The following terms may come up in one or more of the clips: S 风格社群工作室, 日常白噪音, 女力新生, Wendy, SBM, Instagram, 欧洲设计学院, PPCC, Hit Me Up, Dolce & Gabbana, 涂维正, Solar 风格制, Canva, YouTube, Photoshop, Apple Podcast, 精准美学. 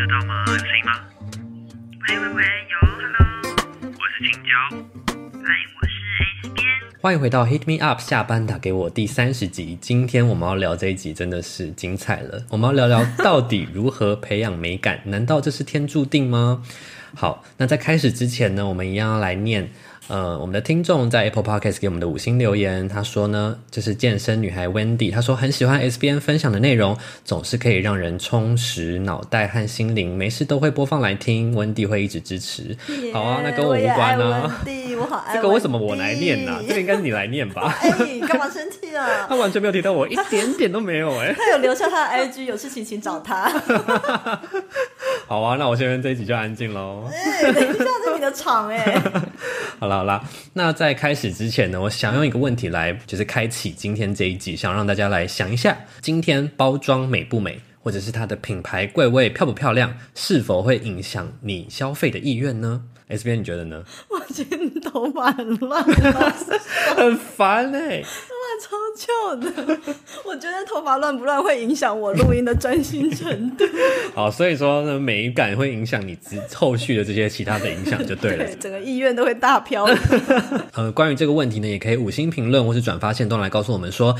得到吗？有声音吗？喂，有 ，Hello， 我是青椒。嗨，我是 SBM。欢迎回到 Hit Me Up 下班打给我第30集。今天我们要聊这一集真的是精彩了，我们要聊聊到底如何培养美感，难道这是天注定吗？好，那在开始之前呢，我们一样要来念我们的听众在 Apple Podcast 给我们的5星留言，他说呢，这是健身女孩 Wendy， 他说很喜欢 SBM 分享的内容，总是可以让人充实脑袋和心灵，没事都会播放来听， Wendy 会一直支持。Yeah， 好啊，那跟我无关啊。Wendy， 我好爱 Wendy。这个为什么我来念啊？这个应该是你来念吧？哎，你干嘛生气啊？他完全没有提到我，一点点都没有哎。他有留下他的 IG， 有事情请找他。好啊，那我先这一集就安静咯。哎，等一下是你的场哎。好啦，那在开始之前呢，我想用一个问题来就是开启今天这一集，想让大家来想一下，今天包装美不美，或者是它的品牌柜位漂不漂亮，是否会影响你消费的意愿呢？ SBM 你觉得呢？我今天头发很乱很烦欸，头发超旧的我觉得头发乱不乱会影响我录音的专心程度好，所以说呢，美感会影响你后续的这些其他的影响就对了对，整个意愿都会大飘关于这个问题呢，也可以5星评论或是转发线动来告诉我们说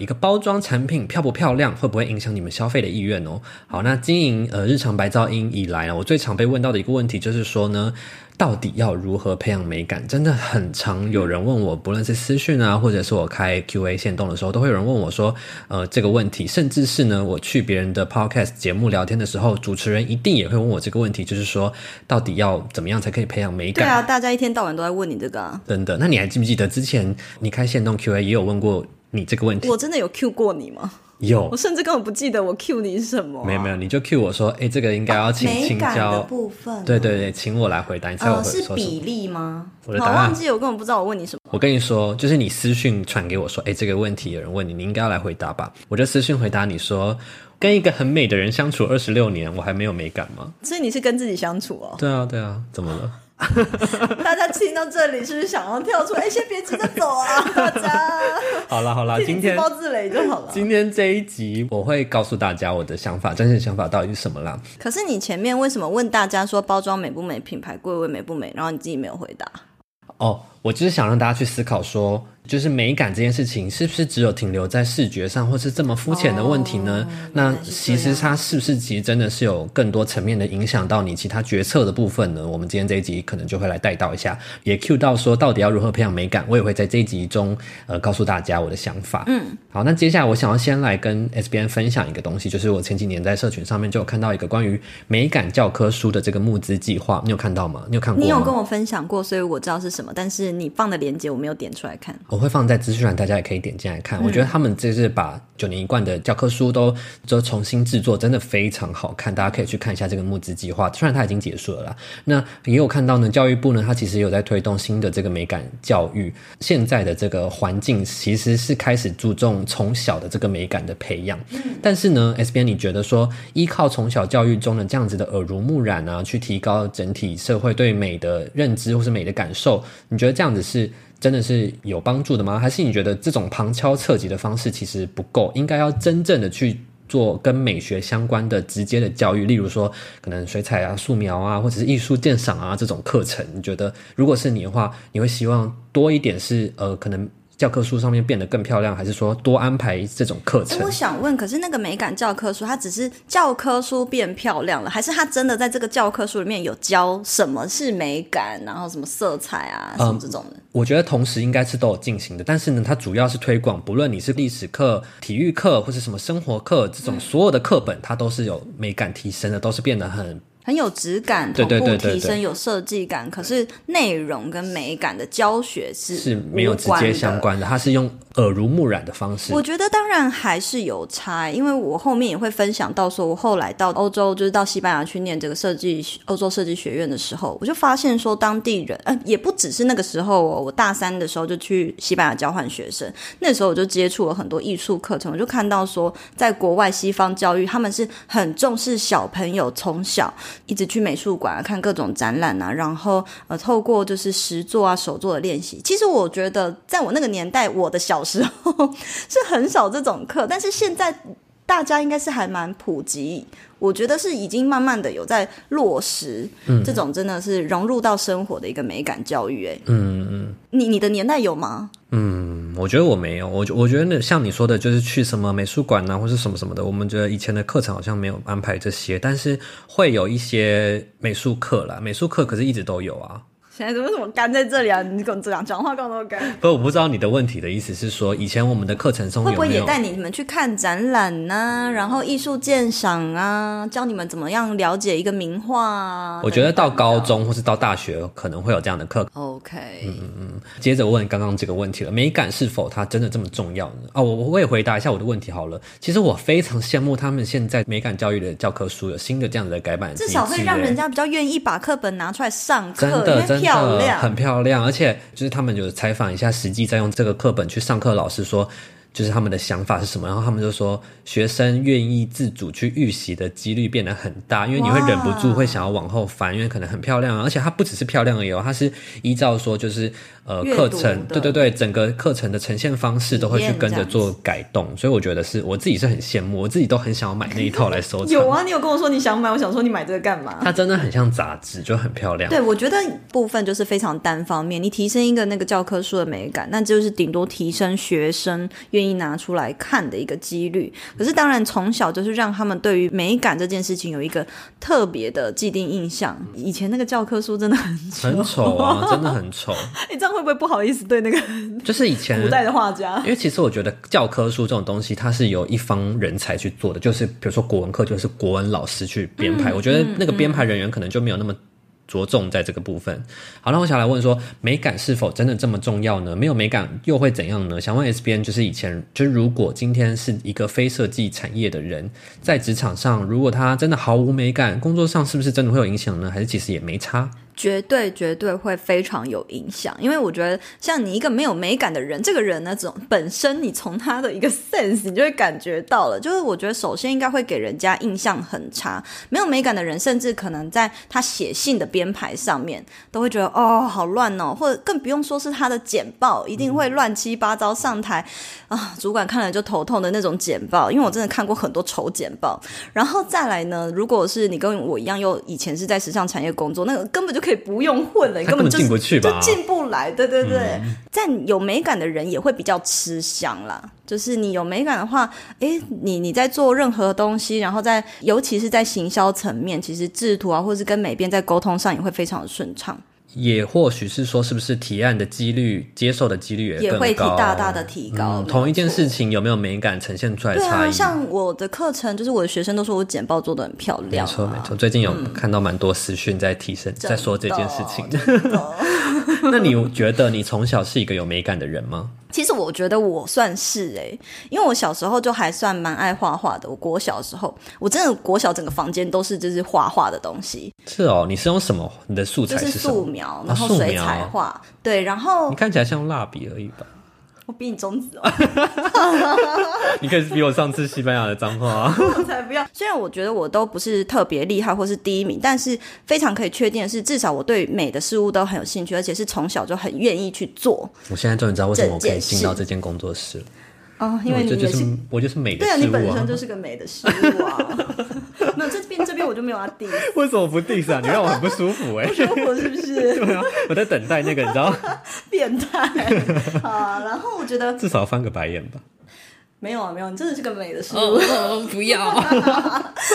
一个包装产品漂不漂亮，会不会影响你们消费的意愿哦。好，那经营日常白噪音以来呢，我最常被问到的一个问题就是说呢，到底要如何培养美感？真的很常有人问我，不论是私讯啊，或者是我开 QA 限动的时候，都会有人问我说这个问题，甚至是呢，我去别人的 podcast 节目聊天的时候，主持人一定也会问我这个问题，就是说到底要怎么样才可以培养美感？对啊，大家一天到晚都在问你这个啊。真的，那你还记不记得之前你开限动 QA 也有问过你这个问题？我真的有 Q 过你吗？有，我甚至根本不记得我 cue 你什么啊。没有，你就 cue 我说这个应该要请青椒，美感的部分啊，对，请我来回答你猜我会说什么。是比例吗？我好忘记，我根本不知道我问你什么。我跟你说，就是你私讯传给我说这个问题有人问你，你应该要来回答吧，我就私讯回答你说，跟一个很美的人相处26年，我还没有美感吗？所以你是跟自己相处哦。对啊，怎么了大家听到这里是不是想要跳出先别急着走啊大家好啦，今天自暴自擂就好了。今天这一集我会告诉大家我的想法，真实想法到底是什么啦。可是你前面为什么问大家说包装美不美，品牌柜位美不美，然后你自己没有回答？我就是想让大家去思考说，就是美感这件事情是不是只有停留在视觉上，或是这么肤浅的问题呢？那其实它是不是其实真的是有更多层面的影响到你其他决策的部分呢？我们今天这一集可能就会来带到一下，也 cue 到说到底要如何培养美感，我也会在这一集中告诉大家我的想法。好，那接下来我想要先来跟 SBM 分享一个东西，就是我前几年在社群上面就有看到一个关于美感教科书的这个募资计划，你有看到吗？你有看过吗？你有跟我分享过，所以我知道是什么，但是你放的连结我没有点出来看。我会放在资讯栏，大家也可以点进来看。我觉得他们这是把9年一贯的教科书都重新制作，真的非常好看，大家可以去看一下这个募资计划，虽然它已经结束了啦。那也有看到呢，教育部呢，它其实有在推动新的这个美感教育，现在的这个环境其实是开始注重从小的这个美感的培养。但是呢 SBM 你觉得说，依靠从小教育中的这样子的耳濡目染啊，去提高整体社会对美的认知或是美的感受，你觉得这样子是真的是有帮助的吗？还是你觉得这种旁敲侧击的方式其实不够，应该要真正的去做跟美学相关的直接的教育，例如说可能水彩啊、素描啊，或者是艺术鉴赏啊这种课程？你觉得如果是你的话，你会希望多一点是可能教科书上面变得更漂亮，还是说多安排这种课程？我想问，可是那个美感教科书，它只是教科书变漂亮了，还是它真的在这个教科书里面有教什么是美感，然后什么色彩啊什么这种的？我觉得同时应该是都有进行的，但是呢，它主要是推广，不论你是历史课、体育课或是什么生活课，这种所有的课本它都是有美感提升的，都是变得很有质感，同步提升，对，有设计感，可是内容跟美感的教学是没有直接相关的，它是用耳濡目染的方式。我觉得当然还是有差，因为我后面也会分享到说，我后来到欧洲，就是到西班牙去念这个欧洲设计学院的时候，我就发现说当地人也不只是那个时候哦，我大3的时候就去西班牙交换学生，那时候我就接触了很多艺术课程，我就看到说在国外西方教育他们是很重视小朋友从小一直去美术馆啊，看各种展览啊，然后透过就是实作啊、手作的练习。其实我觉得在我那个年代，我的小时候是很少这种课，但是现在大家应该是还蛮普及，我觉得是已经慢慢的有在落实，这种真的是融入到生活的一个美感教育。你的年代有吗？我觉得我没有，我觉得像你说的就是去什么美术馆啊或是什么什么的，我们觉得以前的课程好像没有安排这些，但是会有一些美术课啦，美术课可是一直都有啊。现在为什么干在这里啊？你跟我讲话干那么干？不，我不知道你的问题的意思是说，以前我们的课程中有没有会不会也带你们去看展览啊，然后艺术鉴赏啊，教你们怎么样了解一个名画啊？我觉得到高中或是到大学可能会有这样的课。OK， 接着问刚刚这个问题了，美感是否它真的这么重要呢？哦，我也回答一下我的问题好了。其实我非常羡慕他们现在美感教育的教科书有新的这样子的改版机制，至少会让人家比较愿意把课本拿出来上课，真的。漂亮，很漂亮，而且就是他们有采访一下实际在用这个课本去上课老师说就是他们的想法是什么，然后他们就说学生愿意自主去预习的几率变得很大，因为你会忍不住会想要往后翻，因为可能很漂亮，而且它不只是漂亮而已，它是依照说就是课程，对对对，整个课程的呈现方式都会去跟着做改动，所以我觉得是我自己是很羡慕，我自己都很想要买那一套来收藏。有啊，你有跟我说你想买，我想说你买这个干嘛？它真的很像杂志，就很漂亮。对，我觉得部分就是非常单方面，你提升一个那个教科书的美感，那就是顶多提升学生愿意拿出来看的一个几率，可是当然从小就是让他们对于美感这件事情有一个特别的既定印象。以前那个教科书真的很丑啊，真的很丑。你这样会不会不好意思对那个就是以前古代的画家？因为其实我觉得教科书这种东西它是由一方人才去做的，就是比如说国文课就是国文老师去编排，我觉得那个编排人员可能就没有那么着重在这个部分。好，那我想来问说，美感是否真的这么重要呢？没有美感又会怎样呢？想问 SBM， 就是以前就是如果今天是一个非设计产业的人，在职场上如果他真的毫无美感，工作上是不是真的会有影响呢？还是其实也没差？绝对会非常有影响，因为我觉得像你一个没有美感的人，这个人呢本身你从他的一个 sense 你就会感觉到了，就是我觉得首先应该会给人家印象很差。没有美感的人甚至可能在他写信的编排上面都会觉得好乱哦，或者更不用说是他的简报一定会乱七八糟上台啊，主管看了就头痛的那种简报，因为我真的看过很多丑简报。然后再来呢，如果是你跟我一样又以前是在时尚产业工作，那个根本就可以不用混了，你根本就进不去吧，就进不来。对对对，在有美感的人也会比较吃香啦，就是你有美感的话，你在做任何东西，然后尤其是在行销层面，其实制图啊或是跟美编在沟通上也会非常的顺畅，也或许是说是不是提案的几率，接受的几率也更高，也会大大的提高。同一件事情有没有美感呈现出来的差异？对啊，像我的课程就是我的学生都说我简报做得很漂亮，没错没错，最近有看到蛮多私讯在提升在说这件事情。那你觉得你从小是一个有美感的人吗？其实我觉得我算是因为我小时候就还算蛮爱画画的。我国小的时候，我真的国小整个房间都是就是画画的东西。是哦，你是用什么？你的素材是什么？就是素描，然后水彩画。对，然后你看起来像蜡笔而已吧？我比你中指哦。你可以比我上次西班牙的脏话啊。我才不要。虽然我觉得我都不是特别厉害或是第一名，但是非常可以确定的是，至少我对美的事物都很有兴趣，而且是从小就很愿意去做。我现在终于知道为什么我可以进到这间工作室了。哦，因为你也是，我就是美的事物啊。对啊，你本身就是个美的事物啊。没有，这边我就没有要 diss。 为什么不 diss 啊？你让我很不舒服不舒服是不是？对啊，我在等待那个你知道变态啊。然后我觉得至少翻个白眼吧。没有，你真的是个美的事物。不要。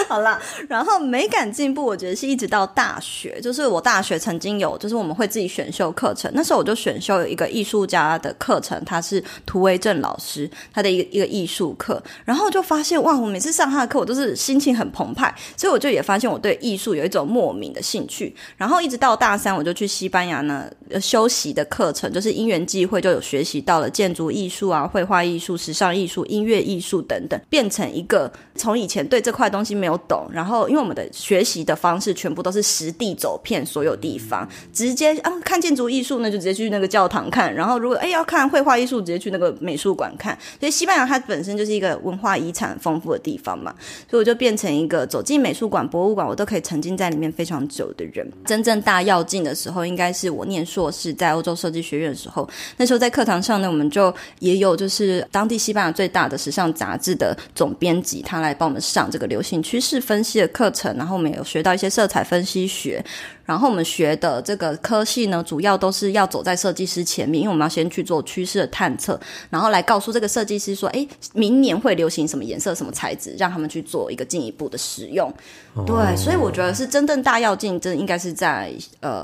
好啦，然后美感进步我觉得是一直到大学，就是我大学曾经有就是我们会自己选修课程，那时候我就选修一个艺术家的课程，他是涂维正老师他的一个艺术课，然后就发现哇，我每次上他的课我都是心情很澎湃，所以我就也发现我对艺术有一种莫名的兴趣。然后一直到大三我就去西班牙呢修习的课程，就是因缘际会就有学习到了建筑艺术啊、绘画艺术、时尚艺术、音乐艺术等等，变成一个从以前对这块东西没有懂，然后因为我们的学习的方式全部都是实地走遍所有地方，直接看建筑艺术呢就直接去那个教堂看，然后如果要看绘画艺术直接去那个美术馆看，所以西班牙它本身就是一个文化遗产丰富的地方嘛，所以我就变成一个走进美术馆、博物馆我都可以沉浸在里面非常久的人。真正大跃进的时候应该是我念硕士在欧洲设计学院的时候，那时候在课堂上呢我们就也有就是当地西班牙最大大的时尚杂志的总编辑，他来帮我们上这个流行趋势分析的课程，然后我们有学到一些色彩分析学，然后我们学的这个科系呢，主要都是要走在设计师前面，因为我们要先去做趋势的探测，然后来告诉这个设计师说，诶，明年会流行什么颜色什么材质，让他们去做一个进一步的使用。对，所以我觉得是真正大要进真应该是在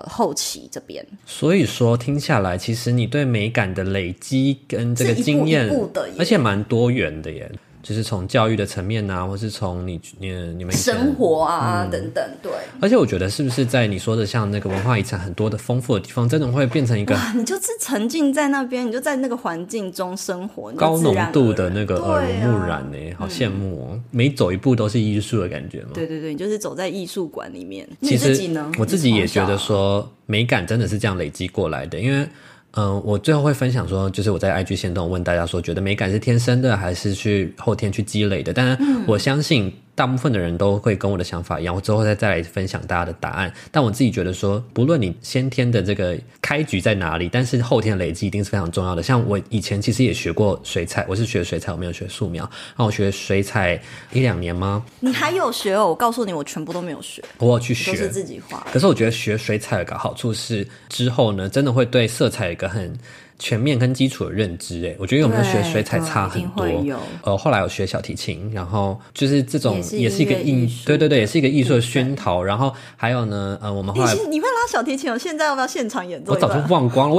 后期这边。所以说听下来其实你对美感的累积跟这个经验是一步一步的，而且蛮多元的耶，就是从教育的层面啊，或是从你们生活啊、等等。对，而且我觉得是不是在你说的像那个文化遗产很多的丰富的地方，真的会变成一个你就是沉浸在那边，你就在那个环境中生活，高浓度的那个耳濡目染耶、好羡慕哦、每走一步都是艺术的感觉嘛。对对对，你就是走在艺术馆里面。其实你自己呢，我自己也觉得说美感真的是这样累积过来的，因为我最后会分享说，就是我在 IG 限动问大家说，觉得美感是天生的还是去后天去积累的，当然我相信大部分的人都会跟我的想法一样，我之后再来分享大家的答案。但我自己觉得说，不论你先天的这个开局在哪里，但是后天累积一定是非常重要的。像我以前其实也学过水彩，我是学水彩，我没有学素描。那我学水彩1-2年吗？你还有学哦？我告诉你，我全部都没有学，我有去学，都是自己画。可是我觉得学水彩有个好处是，之后呢，真的会对色彩有一个很全面跟基础的认知耶。我觉得有没有学水彩差很多、后来有学小提琴，然后就是这种也是一个艺术，对对对，也是一个艺术的熏陶。然后还有呢，我们后来你会拉小提琴、现在要不要现场演奏？我早就忘光了，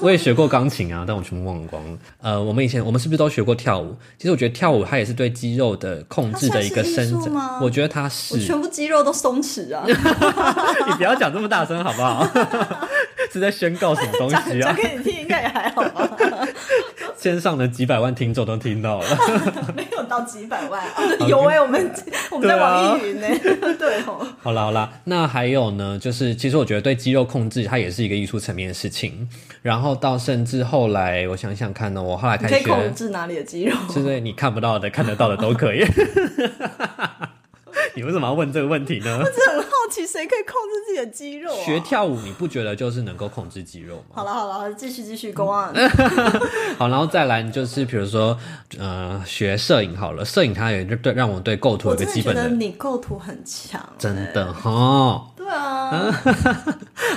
我也学过钢琴啊，但我全部忘光了。我们是不是都学过跳舞？其实我觉得跳舞它也是对肌肉的控制的一个伸展，我觉得它是，我全部肌肉都松弛啊你不要讲这么大声好不好是在宣告什么东西啊？讲给你听应该也还好吧。线上的几百万听众都听到了没有到几百万、有耶、我们在网易云耶 对哦。好啦好啦，那还有呢，就是其实我觉得对肌肉控制它也是一个艺术层面的事情。然后到甚至后来我想想看呢，我后来开始你可以控制哪里的肌肉，就是你看不到的看得到的都可以你为什么要问这个问题呢？我真的很好奇，谁可以控制自己的肌肉、啊？学跳舞，你不觉得就是能够控制肌肉吗？好了好了，继续go on。好，然后再来就是比如说，学摄影好了，摄影它也对让我对构图有一个基本的。我真的觉得你构图很强、欸，真的哈。对啊，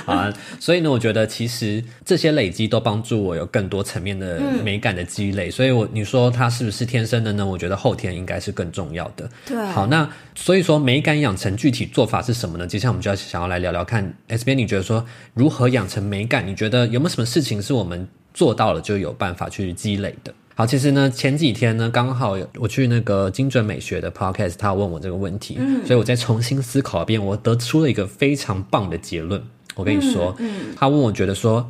好啊，所以呢，我觉得其实这些累积都帮助我有更多层面的美感的积累。所以你说它是不是天生的呢？我觉得后天应该是更重要的。对，好，那所以说。美感养成具体做法是什么呢？接下来我们就要想要来聊聊看 SBM 你觉得说如何养成美感，你觉得有没有什么事情是我们做到了就有办法去积累的？好，其实呢前几天呢刚好我去那个精准美学的 podcast， 他问我这个问题、所以我再重新思考一遍，我得出了一个非常棒的结论。我跟你说、他问我觉得说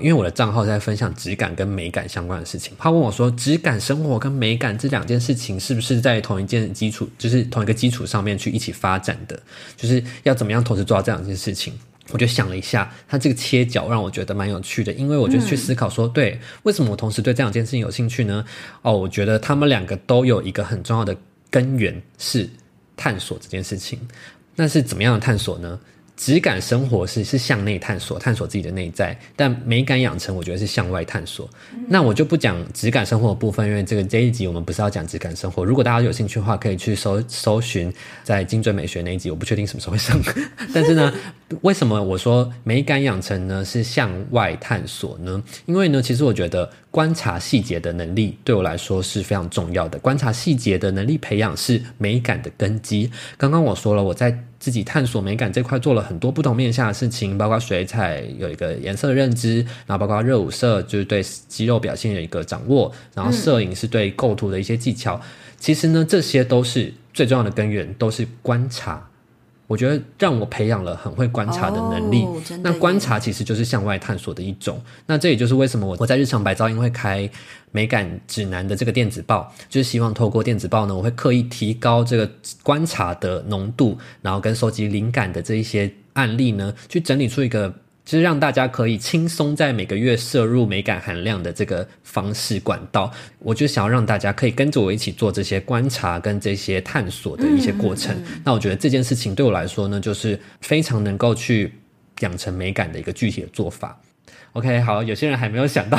因为我的账号在分享质感跟美感相关的事情，他问我说质感生活跟美感这两件事情是不是在同一个基础上面去一起发展的，就是要怎么样同时做到这两件事情。我就想了一下，他这个切角让我觉得蛮有趣的，因为我就去思考说、对，为什么我同时对这两件事情有兴趣呢？我觉得他们两个都有一个很重要的根源是探索这件事情。那是怎么样的探索呢？质感生活是向内探索自己的内在，但美感养成我觉得是向外探索。那我就不讲质感生活的部分，因为这一集我们不是要讲质感生活，如果大家有兴趣的话可以去搜寻在精准美学那一集，我不确定什么时候会上但是呢为什么我说美感养成呢是向外探索呢？因为呢其实我觉得观察细节的能力对我来说是非常重要的，观察细节的能力培养是美感的根基。刚刚我说了，我在自己探索美感这块做了很多不同面向的事情，包括水彩有一个颜色的认知，然后包括热舞社就是对肌肉表现有一个掌握，然后摄影是对构图的一些技巧、其实呢这些都是最重要的根源，都是观察。我觉得让我培养了很会观察的能力、那观察其实就是向外探索的一种。那这也就是为什么我在日常白噪音会开美感指南的这个电子报，就是希望透过电子报呢，我会刻意提高这个观察的浓度，然后跟收集灵感的这一些案例呢，去整理出一个就是让大家可以轻松在每个月摄入美感含量的这个方式管道。我就想要让大家可以跟着我一起做这些观察跟这些探索的一些过程。那我觉得这件事情对我来说呢，就是非常能够去养成美感的一个具体的做法。OK 好，有些人还没有想到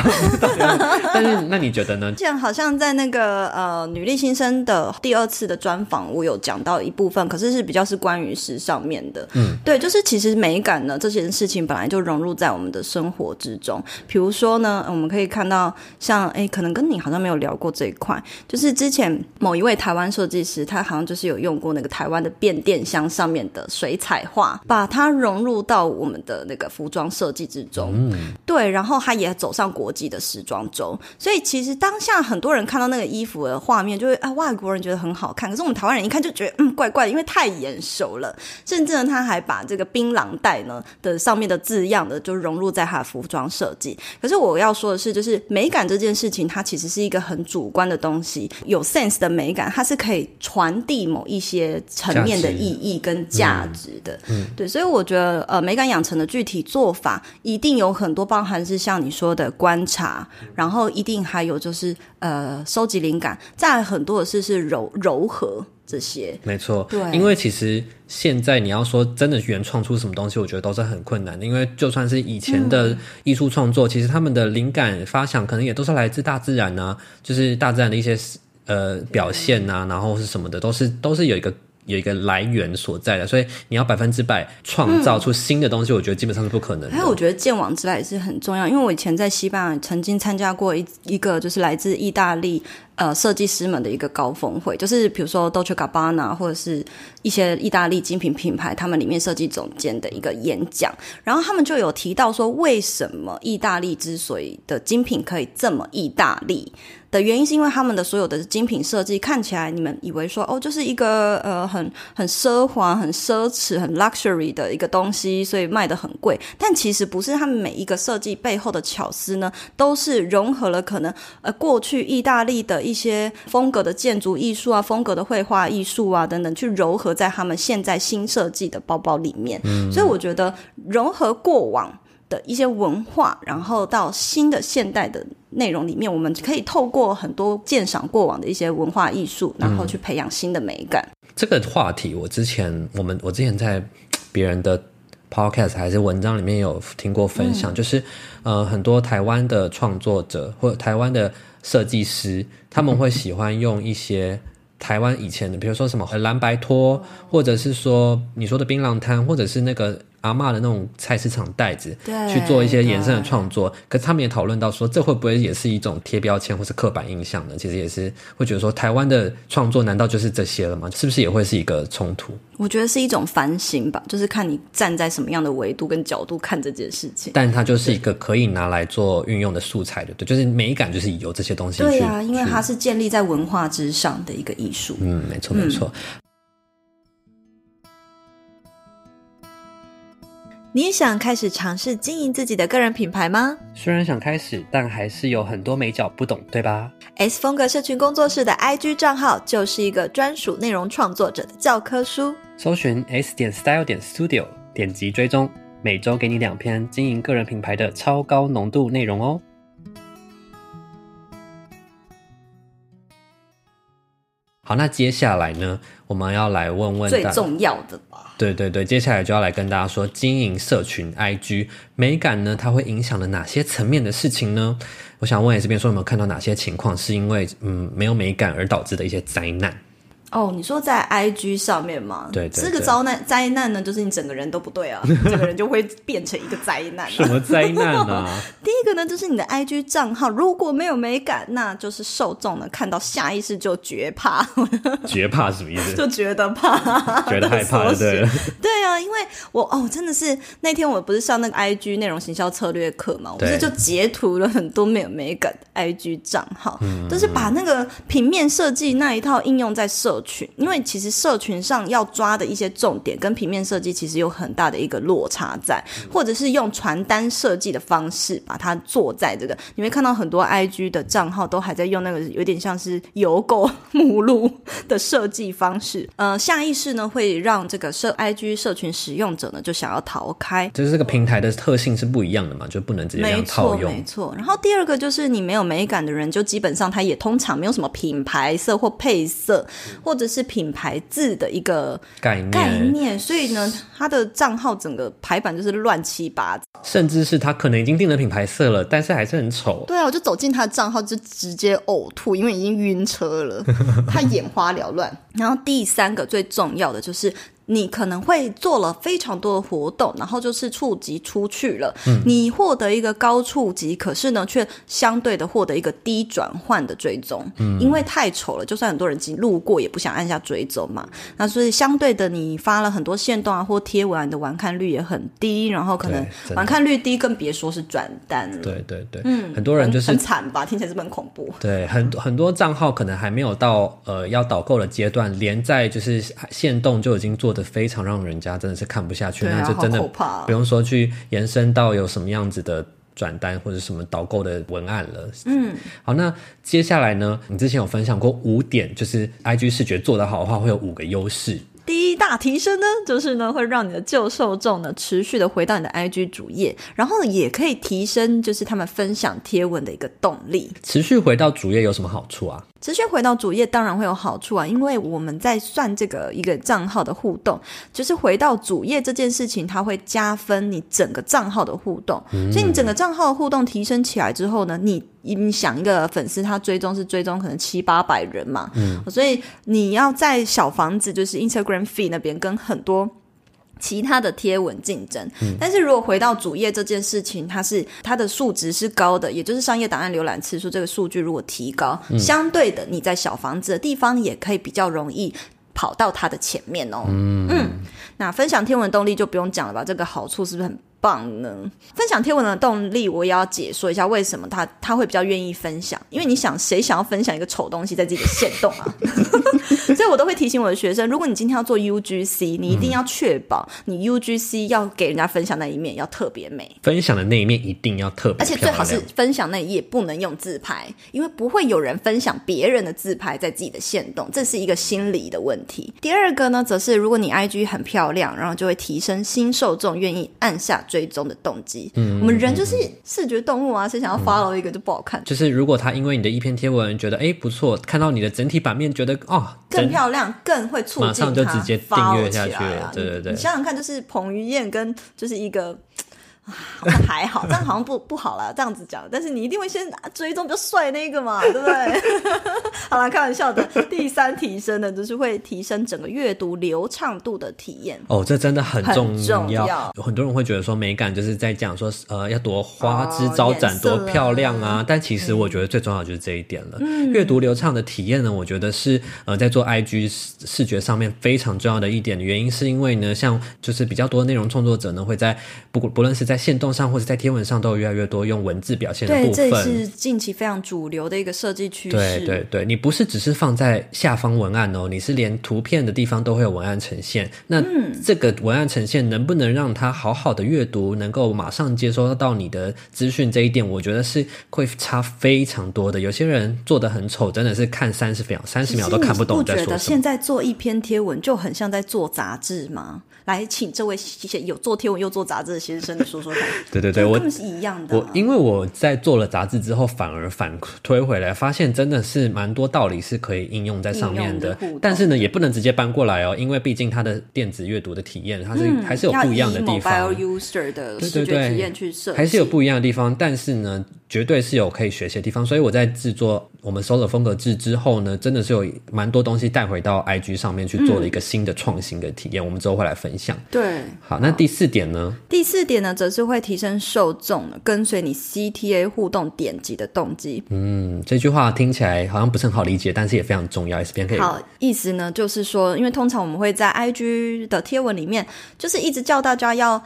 但是那你觉得呢？这样好像在那个女力新生的第2次的专访我有讲到一部分，可是是比较是关于时尚面的。嗯，对，就是其实美感呢这件事情本来就融入在我们的生活之中。比如说呢，我们可以看到像可能跟你好像没有聊过这一块，就是之前某一位台湾设计师他好像就是有用过那个台湾的变电箱上面的水彩画，把它融入到我们的那个服装设计之中。嗯，对，然后他也走上国际的时装周，所以其实当下很多人看到那个衣服的画面就会外国人觉得很好看，可是我们台湾人一看就觉得怪怪的，因为太眼熟了。甚至呢他还把这个槟榔袋呢的上面的字样的就融入在他的服装设计。可是我要说的是，就是美感这件事情它其实是一个很主观的东西，有 sense 的美感它是可以传递某一些层面的意义跟价值的。对，所以我觉得美感养成的具体做法一定有很多，包含是像你说的观察，然后一定还有就是收集灵感，再来很多的是柔和这些。没错，对，因为其实现在你要说真的原创出什么东西我觉得都是很困难的，因为就算是以前的艺术创作其实他们的灵感发想可能也都是来自大自然啊，就是大自然的一些表现啊，然后是什么的都是有一个来源所在的，所以你要100%创造出新的东西我觉得基本上是不可能的。还有我觉得见往知来也是很重要，因为我以前在西班牙曾经参加过一个就是来自意大利设计师们的一个高峰会，就是比如说 Dolce & Gabbana 或者是一些意大利精品品牌他们里面设计总监的一个演讲，然后他们就有提到说为什么意大利之所以的精品可以这么意大利的原因，是因为他们的所有的精品设计看起来你们以为说就是一个很奢华很奢侈很 luxury 的一个东西，所以卖得很贵，但其实不是，他们每一个设计背后的巧思呢都是融合了可能过去意大利的一些风格的建筑艺术啊风格的绘画艺术啊等等去糅合在他们现在新设计的包包里面。所以我觉得融合过往的一些文化然后到新的现代的内容里面，我们可以透过很多鉴赏过往的一些文化艺术然后去培养新的美感。这个话题我之前在别人的 podcast 还是文章里面有听过分享，就是很多台湾的创作者或者台湾的设计师他们会喜欢用一些台湾以前的比如说什么蓝白拖，或者是说你说的槟榔摊，或者是那个阿嬷的那种菜市场袋子，去做一些延伸的创作。可是他们也讨论到说这会不会也是一种贴标签或是刻板印象呢？其实也是会觉得说台湾的创作难道就是这些了吗？是不是也会是一个冲突？我觉得是一种反省吧，就是看你站在什么样的维度跟角度看这件事情，但它就是一个可以拿来做运用的素材的。对，就是美感就是由这些东西去，对啊，因为它是建立在文化之上的一个艺术。没错没错。你也想开始尝试经营自己的个人品牌吗？虽然想开始，但还是有很多眉角不懂，对吧？ S 风格社群工作室的 IG 账号就是一个专属内容创作者的教科书。搜寻 s.style.studio， 点击追踪，每周给你2篇经营个人品牌的超高浓度内容哦。好，那接下来呢我们要来问问最重要的吧。对对对，接下来就要来跟大家说经营社群 IG 美感呢它会影响了哪些层面的事情呢？我想问 SBM 说有没有看到哪些情况是因为没有美感而导致的一些灾难？你说在 IG 上面吗？对对对，这个灾难呢就是你整个人都不对啊整个人就会变成一个灾难。什么灾难啊第一个呢就是你的 IG 账号如果没有美感，那就是受众呢看到下意识就觉怕觉怕什么意思？就觉得怕觉得害怕就对了对啊，因为我真的是那天我不是上那个 IG 内容行销策略课嘛，我不是就截图了很多没有美感的 IG 账号，就是把那个平面设计那一套应用在社群，因为其实社群上要抓的一些重点跟平面设计其实有很大的一个落差在，或者是用传单设计的方式把它做在这个，你会看到很多 IG 的账号都还在用那个有点像是邮购目录的设计方式，下意识呢会让这个 IG 社群使用者呢就想要逃开，就是这个平台的特性是不一样的嘛，就不能直接这样套用。没错，然后第二个就是你没有美感的人就基本上他也通常没有什么品牌色或配色或者是品牌字的一个概念，所以呢他的账号整个排版就是乱七八糟，甚至是他可能已经定了品牌色了但是还是很丑。对啊，我就走进他的账号就直接呕吐，因为已经晕车了，他眼花缭乱。然后第三个最重要的就是你可能会做了非常多的活动，然后就是触及出去了，你获得一个高触及，可是呢却相对的获得一个低转换的追踪，因为太丑了，就算很多人路过也不想按下追踪嘛。那所以相对的你发了很多限动啊或贴文，你的完看率也很低，然后可能完看率低更别说是转单了。对对对，很多人就是很惨吧，听起来是不是很恐怖？对，很多账号可能还没有到要导购的阶段，连在就是限动就已经做非常让人家真的是看不下去，那就真的不用说去延伸到有什么样子的转单或者什么导购的文案了。好，那接下来呢，你之前有分享过5点，就是 IG 视觉做得好的话会有5个优势。第一大提升呢，就是呢会让你的旧受众呢持续的回到你的 IG 主页，然后呢也可以提升就是他们分享贴文的一个动力。持续回到主页有什么好处啊？持续回到主页当然会有好处啊，因为我们在算这个一个账号的互动，就是回到主页这件事情它会加分你整个账号的互动，所以你整个账号的互动提升起来之后呢，你想一个粉丝他追踪是追踪可能700-800人嘛，所以你要在小房子就是 Instagram feed 那边跟很多其他的贴文竞争，但是如果回到主页这件事情，它的数值是高的，也就是商业档案浏览次数这个数据如果提高，相对的你在小房子的地方也可以比较容易跑到它的前面哦。那分享贴文动力就不用讲了吧，这个好处是不是很棒呢？分享贴文的动力我也要解说一下为什么他会比较愿意分享，因为你想谁想要分享一个丑东西在自己的限动啊？所以我都会提醒我的学生，如果你今天要做 UGC， 你一定要确保你 UGC 要给人家分享那一面要特别美，分享的那一面一定要特别漂亮，而且最好是分享那一页不能用自拍，因为不会有人分享别人的自拍在自己的限动，这是一个心理的问题。第二个呢则是如果你 IG 很漂亮，然后就会提升新受众愿意按下追踪的动机。我们人就是视觉动物啊，谁想要 follow 一个就不好看。就是如果他因为你的一篇贴文觉得不错，看到你的整体版面觉得更漂亮，更会促进他马上就直接订阅下去了。对对对，你想想看，就是彭于晏跟就是一个好像还好，这样好像不好啦，这样子讲，但是你一定会先追踪比较帅那个嘛，对不对？好啦，开玩笑的。第三提升呢，就是会提升整个阅读流畅度的体验。这真的很重要。很多人会觉得说美感就是在讲说要多花枝招展，多漂亮啊，但其实我觉得最重要的就是这一点了。阅读流畅的体验呢，我觉得是在做 IG 视觉上面非常重要的一点，原因是因为呢，像就是比较多的内容创作者呢，会在不论是在限动上或者在贴文上都有越来越多用文字表现的部分。对，这是近期非常主流的一个设计趋势。对对对，你不是只是放在下方文案哦，你是连图片的地方都会有文案呈现，那这个文案呈现能不能让它好好的阅读，能够马上接收到你的资讯，这一点我觉得是会差非常多的。有些人做得很丑，真的是看30秒都看不懂在说什么。你不觉得现在做一篇贴文就很像在做杂志吗？来请这位有做贴文又做杂志的先生说说看。对对对，我根本是一样的。因为我在做了杂志之后反而反推回来，发现真的是蛮多道理是可以应用在上面的，但是呢也不能直接搬过来哦，因为毕竟它的电子阅读的体验它是还是有不一样的地方，要以 mobile user 的视觉体验去设计。对对对，还是有不一样的地方，但是呢绝对是有可以学习的地方。所以我在制作我们收了风格制之后呢，真的是有蛮多东西带回到 IG 上面去做了一个新的创新的体验，我们之后会来分享。对，好，那第4点呢？第4点呢则是会提升受众跟随你 CTA 互动点击的动机。这句话听起来好像不是很好理解，但是也非常重要。 SBM 可以好，意思呢就是说，因为通常我们会在 IG 的贴文里面就是一直叫大家要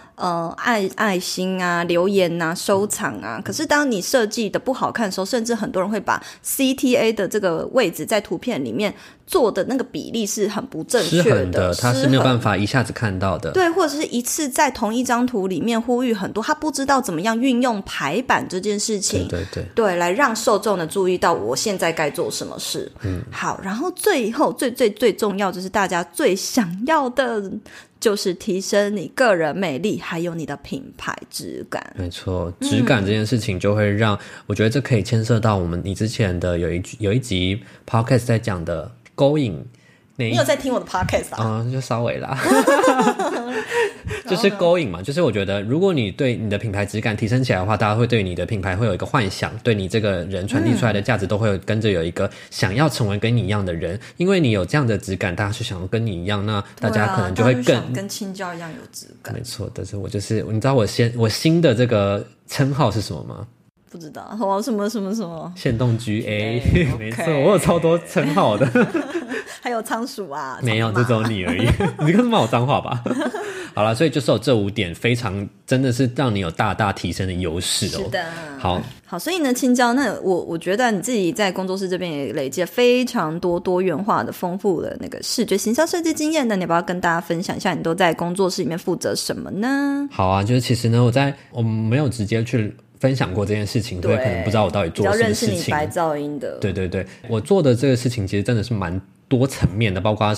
爱心啊，留言啊，收藏啊，可是当你设计的不好看的时候，甚至很多人会把 CTA 的这个位置在图片里面做的那个比例是很不正确的，它是没有办法一下子看到的。对，或者是一次在同一张图里面呼吁很多，他不知道怎么样运用排版这件事情。对对对，对，来让受众的注意到我现在该做什么事。好，然后最后最重要就是大家最想要的，就是提升你个人魅力还有你的品牌质感。没错，质感这件事情就会让我觉得这可以牵涉到我们之前的有一集 podcast 在讲的勾引你有在听我的 podcast 啊？就稍微啦就是勾引嘛，就是我觉得如果你对你的品牌质感提升起来的话，大家会对你的品牌会有一个幻想，对你这个人传递出来的价值都会跟着有一个想要成为跟你一样的人，因为你有这样的质感，大家是想要跟你一样，那大家可能就会更、啊、跟青椒一样有质感。没错，但是我就是你知道我新的这个称号是什么吗？不知道，我什么什么什么限动 GA、okay, 没错，我有超多称号的还有仓鼠啊，没有，这只有你而已你可是骂我脏话吧好啦，所以就是有这5点非常真的是让你有大大提升的优势哦。是的，好，所以呢青椒，那我觉得你自己在工作室这边也累积了非常多元化的丰富的那个视觉行销设计经验，那你要不要跟大家分享一下你都在工作室里面负责什么呢？好啊，就是其实呢我没有直接去分享过这件事情，所以可能不知道我到底做什么事情。比较认识你白噪音的。对对对，我做的这个事情其实真的是蛮多层面的，包括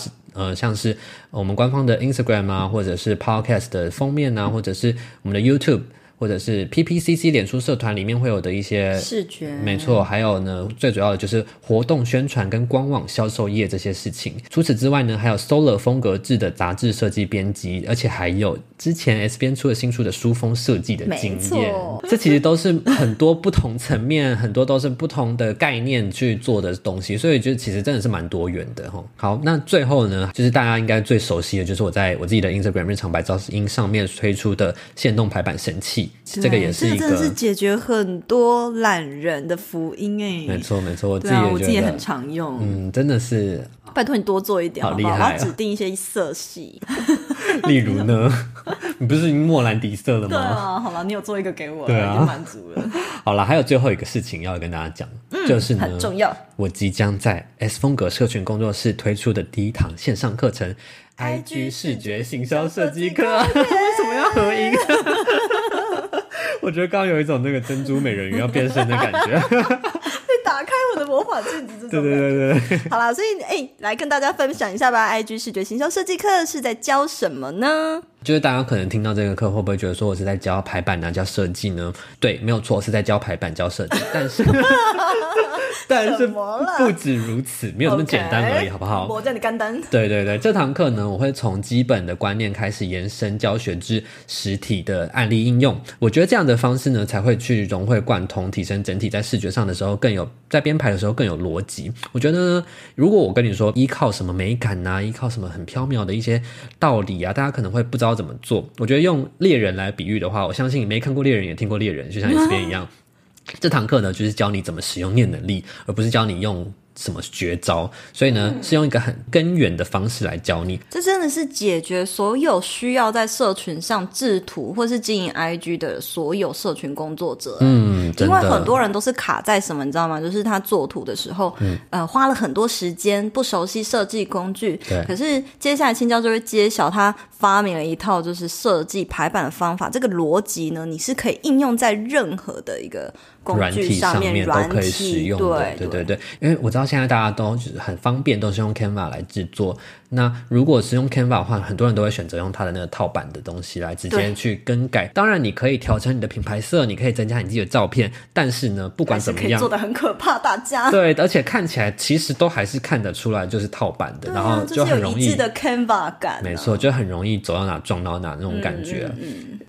像是我们官方的 Instagram 啊，或者是 Podcast 的封面啊，或者是我们的 YouTube。或者是 PPCC 脸书社团里面会有的一些视觉，没错，还有呢最主要的就是活动宣传跟官网销售业这些事情。除此之外呢还有 Solar 风格制的杂志设计编辑，而且还有之前 SBM 出了新书的书封设计的经验。这其实都是很多不同层面很多都是不同的概念去做的东西，所以就其实真的是蛮多元的。好，那最后呢就是大家应该最熟悉的就是我在我自己的 Instagram 日常白噪音上面推出的限动排版神器，这个也是一个真的是解决很多懒人的福音耶。没错没错，我自己也觉得、啊、我自己也很常用。真的是拜托你多做一点好不好？好厉害、啊、我要指定一些色系例如呢你不是已经莫兰迪色了吗？对啊，好啦，你有做一个给我了，已经满足了。好啦，还有最后一个事情要跟大家讲、就是呢很重要，我即将在 S 风格社群工作室推出的第一堂线上课程 IG 视觉行销设计课为什么要合音我觉得刚刚有一种那个珍珠美人鱼要变身的感觉打开我的魔法镜子，这种感觉。对好啦，所以来跟大家分享一下吧 IG 视觉行销设计课是在教什么呢？就是大家可能听到这个课会不会觉得说我是在教排版啊教设计呢？对，没有错，是在教排版教设计但是不止如此，没有那么简单而已、okay, 好不好？我叫你干单。对对对，这堂课呢我会从基本的观念开始延伸教学至实体的案例应用，我觉得这样的方式呢才会去融会贯通，提升整体在视觉上的时候更有，在编排的时候更有逻辑。我觉得呢如果我跟你说依靠什么美感啊，依靠什么很缥缈的一些道理啊，大家可能会不知道怎么做。我觉得用猎人来比喻的话，我相信你没看过猎人也听过猎人，就像你这边一样这堂课呢就是教你怎么使用念能力，而不是教你用什么绝招，所以呢是用一个很根源的方式来教你。这真的是解决所有需要在社群上制图或是经营 IG 的所有社群工作者。因为很多人都是卡在什么你知道吗？就是他做图的时候、花了很多时间，不熟悉设计工具。对，可是接下来青椒就会揭晓他发明了一套就是设计排版的方法，这个逻辑呢你是可以应用在任何的一个工具上面，软体上面都可以使用的。对，因为我知道现在大家都很方便，都是用 Canva 来制作。那如果是用 Canva 的话，很多人都会选择用它的那个套版的东西来直接去更改。当然你可以调整你的品牌色，你可以增加你自己的照片，但是呢不管怎么样还是可以做得很可怕大家。对，而且看起来其实都还是看得出来就是套版的、啊、然后就很容易、就是、有一致的 Canva 感、啊、没错，就很容易走到哪撞到哪那种感觉。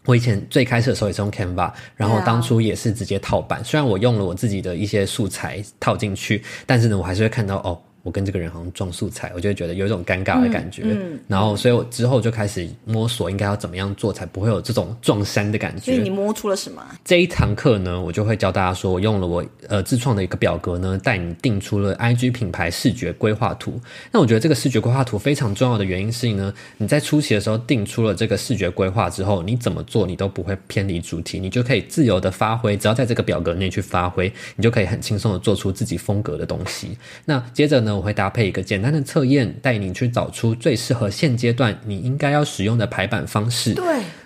我以前最开始的时候也是用 Canva， 然后当初也是直接套版、虽然我用了我自己的一些素材套进去，但是呢我还是会看到哦我跟这个人好像撞素材，我就会觉得有一种尴尬的感觉。然后所以我之后就开始摸索应该要怎么样做才不会有这种撞衫的感觉。所以你摸出了什么？这一堂课呢我就会教大家说我用了我自创的一个表格呢带你定出了 IG 品牌视觉规划图。那我觉得这个视觉规划图非常重要的原因是呢你在初期的时候定出了这个视觉规划之后，你怎么做你都不会偏离主题，你就可以自由的发挥，只要在这个表格内去发挥，你就可以很轻松的做出自己风格的东西。那接着呢我会搭配一个简单的测验，带你去找出最适合现阶段你应该要使用的排版方式。对，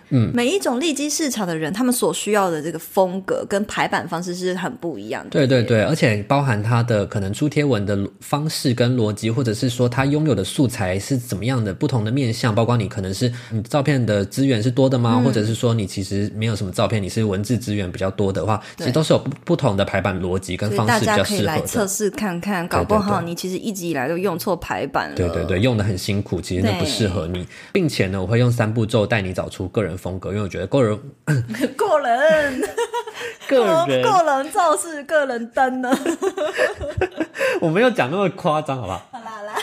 每一种利基市场的人他们所需要的这个风格跟排版方式是很不一样的。对对对，而且包含他的可能出贴文的方式跟逻辑，或者是说他拥有的素材是怎么样的，不同的面向，包括你可能是你照片的资源是多的吗、或者是说你其实没有什么照片，你是文字资源比较多的话，其实都是有不同的排版逻辑跟方式比较适合的。所以大家可以来测试看看，搞不好你其实一直以来都用错排版了。对对对，用得很辛苦，其实那不适合你。并且呢，我会用3步骤带你找出个人风格，因为我觉得个人造势，个人灯呢我没有讲那么夸张好不好？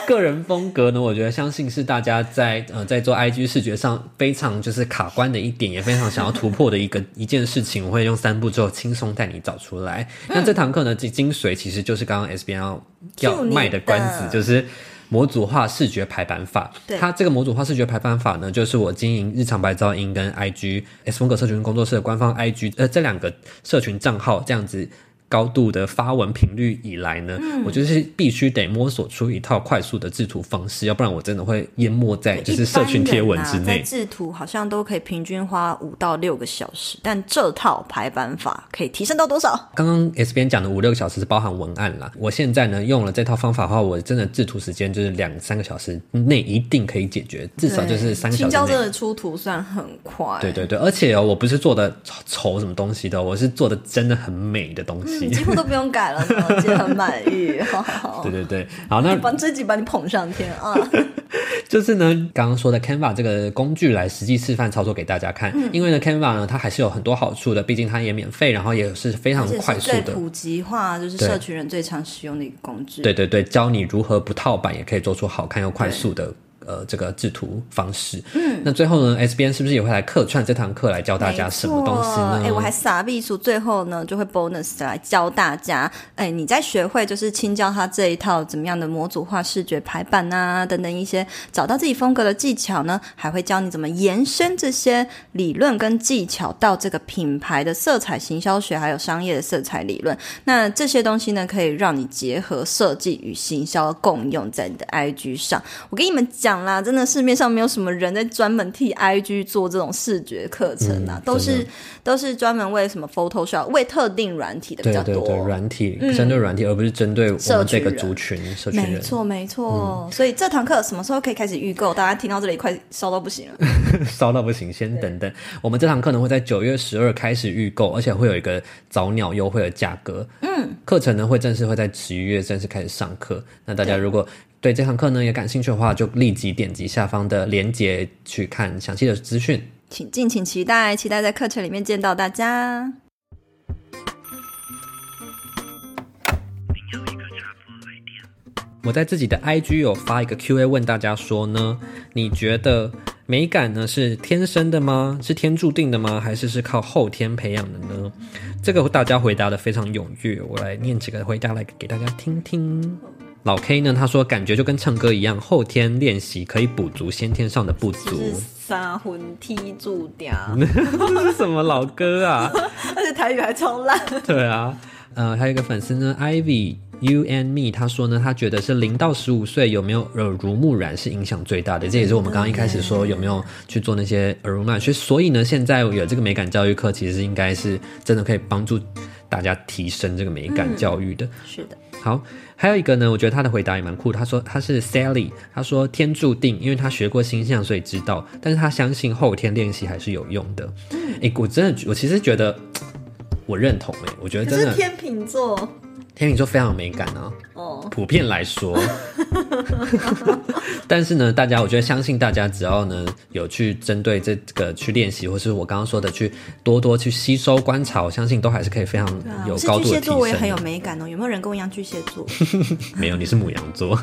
个人风格呢，我觉得相信是大家在做 IG 视觉上非常就是卡关的一点，也非常想要突破的一件事情，我会用3步骤轻松带你找出来。那这堂课呢，精髓其实就是刚刚 SBM 要卖的关子，就是模组化视觉排版法。它这个模组化视觉排版法呢，就是我经营日常白噪音跟 IG S 风格社群工作室的官方 IG 这2个社群账号这样子高度的发文频率以来呢，我就是必须得摸索出一套快速的制图方式，要不然我真的会淹没在就是社群贴文之内。在制图好像都可以平均花5到6个小时，但这套排版法可以提升到多少？刚刚 S 边讲的5-6个小时是包含文案啦，我现在呢用了这套方法的话，我真的制图时间就是2-3个小时内一定可以解决，至少就是3个小时内。青椒真的出图算很快。对对对，而且我不是做的丑什么东西的，我是做的真的很美的东西。几乎都不用改了，我觉得很满意。好好，对对对，好，那这集把你捧上天啊！就是呢，刚刚说的 Canva 这个工具来实际示范操作给大家看。因为呢 Canva 呢，它还是有很多好处的，毕竟它也免费，然后也是非常快速的，最普及化，就是社群人最常使用的一个工具。对对对，教你如何不套版也可以做出好看又快速的这个制图方式。那最后呢 SBM 是不是也会来客串这堂课来教大家什么东西呢？我还傻秘书最后呢就会 bonus 来教大家，你在学会就是青椒他这一套怎么样的模组化视觉排版啊等等一些找到自己风格的技巧呢，还会教你怎么延伸这些理论跟技巧到这个品牌的色彩行销学还有商业的色彩理论。那这些东西呢可以让你结合设计与行销共用在你的 IG 上。我跟你们讲啦，真的市面上没有什么人在专门替 IG 做这种视觉课程啊，都是专门为什么 Photoshop 为特定软体的比较多。对对对，软体针对软体，而不是针对我们这个族群社群人。没错没错，所以这堂课什么时候可以开始预购？大家听到这里快烧到不行了烧到不行，先等等。我们这堂课呢会在9月12开始预购，而且会有一个早鸟优惠的价格。课程呢会在11月正式开始上课。那大家如果对这堂课呢也感兴趣的话，就立即点击下方的连结去看详细的资讯。请敬请期待在课程里面见到大家。我在自己的 IG 有发一个 QA 问大家说呢，你觉得美感呢是天生的吗？是天注定的吗？还是靠后天培养的呢？这个大家回答的非常踊跃，我来念几个回答来给大家听听。老 K 呢，他说感觉就跟唱歌一样，后天练习可以补足先天上的不足。三魂踢住掉，这是什么老歌啊？而且台语还超烂。对啊，还有一个粉丝呢 ，Ivy You and Me， 他说呢，他觉得是0到15岁有没有耳濡目染是影响最大的，这也是我们刚刚一开始说有没有去做那些耳濡目染。所以呢，现在有这个美感教育课，其实应该是真的可以帮助大家提升这个美感教育的。是的。好，还有一个呢，我觉得他的回答也蛮酷。他说他是 Sally， 他说天注定，因为他学过星象所以知道，但是他相信后天练习还是有用的。我其实觉得我认同我觉得真的。可是天秤座非常有美感啊，普遍来说。但是呢，大家我觉得相信大家只要呢有去针对这个去练习，或是我刚刚说的去多多去吸收观察，我相信都还是可以非常有高度的提升。是巨蟹座我也很有美感有没有人跟我一样巨蟹座？没有，你是牡羊座。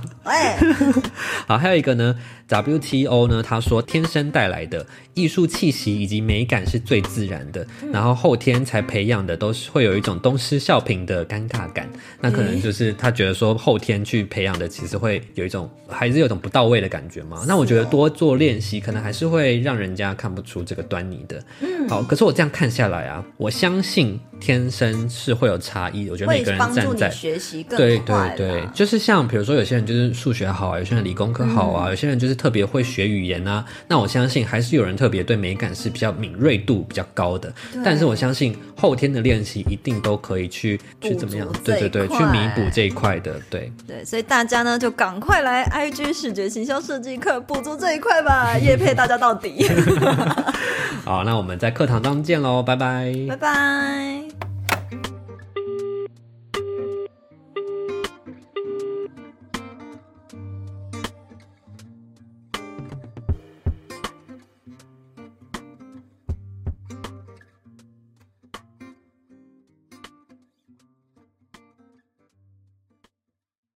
好，还有一个呢 WTO 呢，他说天生带来的艺术气息以及美感是最自然的，然后后天才培养的都是会有一种东施效颦的尴尬感。那可能就是他觉得说后天去培养的其实会会有一种还是有一种不到位的感觉嘛。那我觉得多做练习可能还是会让人家看不出这个端倪的。好，可是我这样看下来啊，我相信天生是会有差异，我觉得每个人站在会帮助你学习更快。对对对，就是像比如说有些人就是数学好啊，有些人理工科好啊，有些人就是特别会学语言啊，那我相信还是有人特别对美感是比较敏锐度比较高的，但是我相信后天的练习一定都可以去怎么样，对对对，去弥补这一块的。对对，所以大家呢就赶快来 IG 视觉行销设计课补足这一块吧，业配大家到底。好，那我们在课堂上见咯，拜拜拜拜。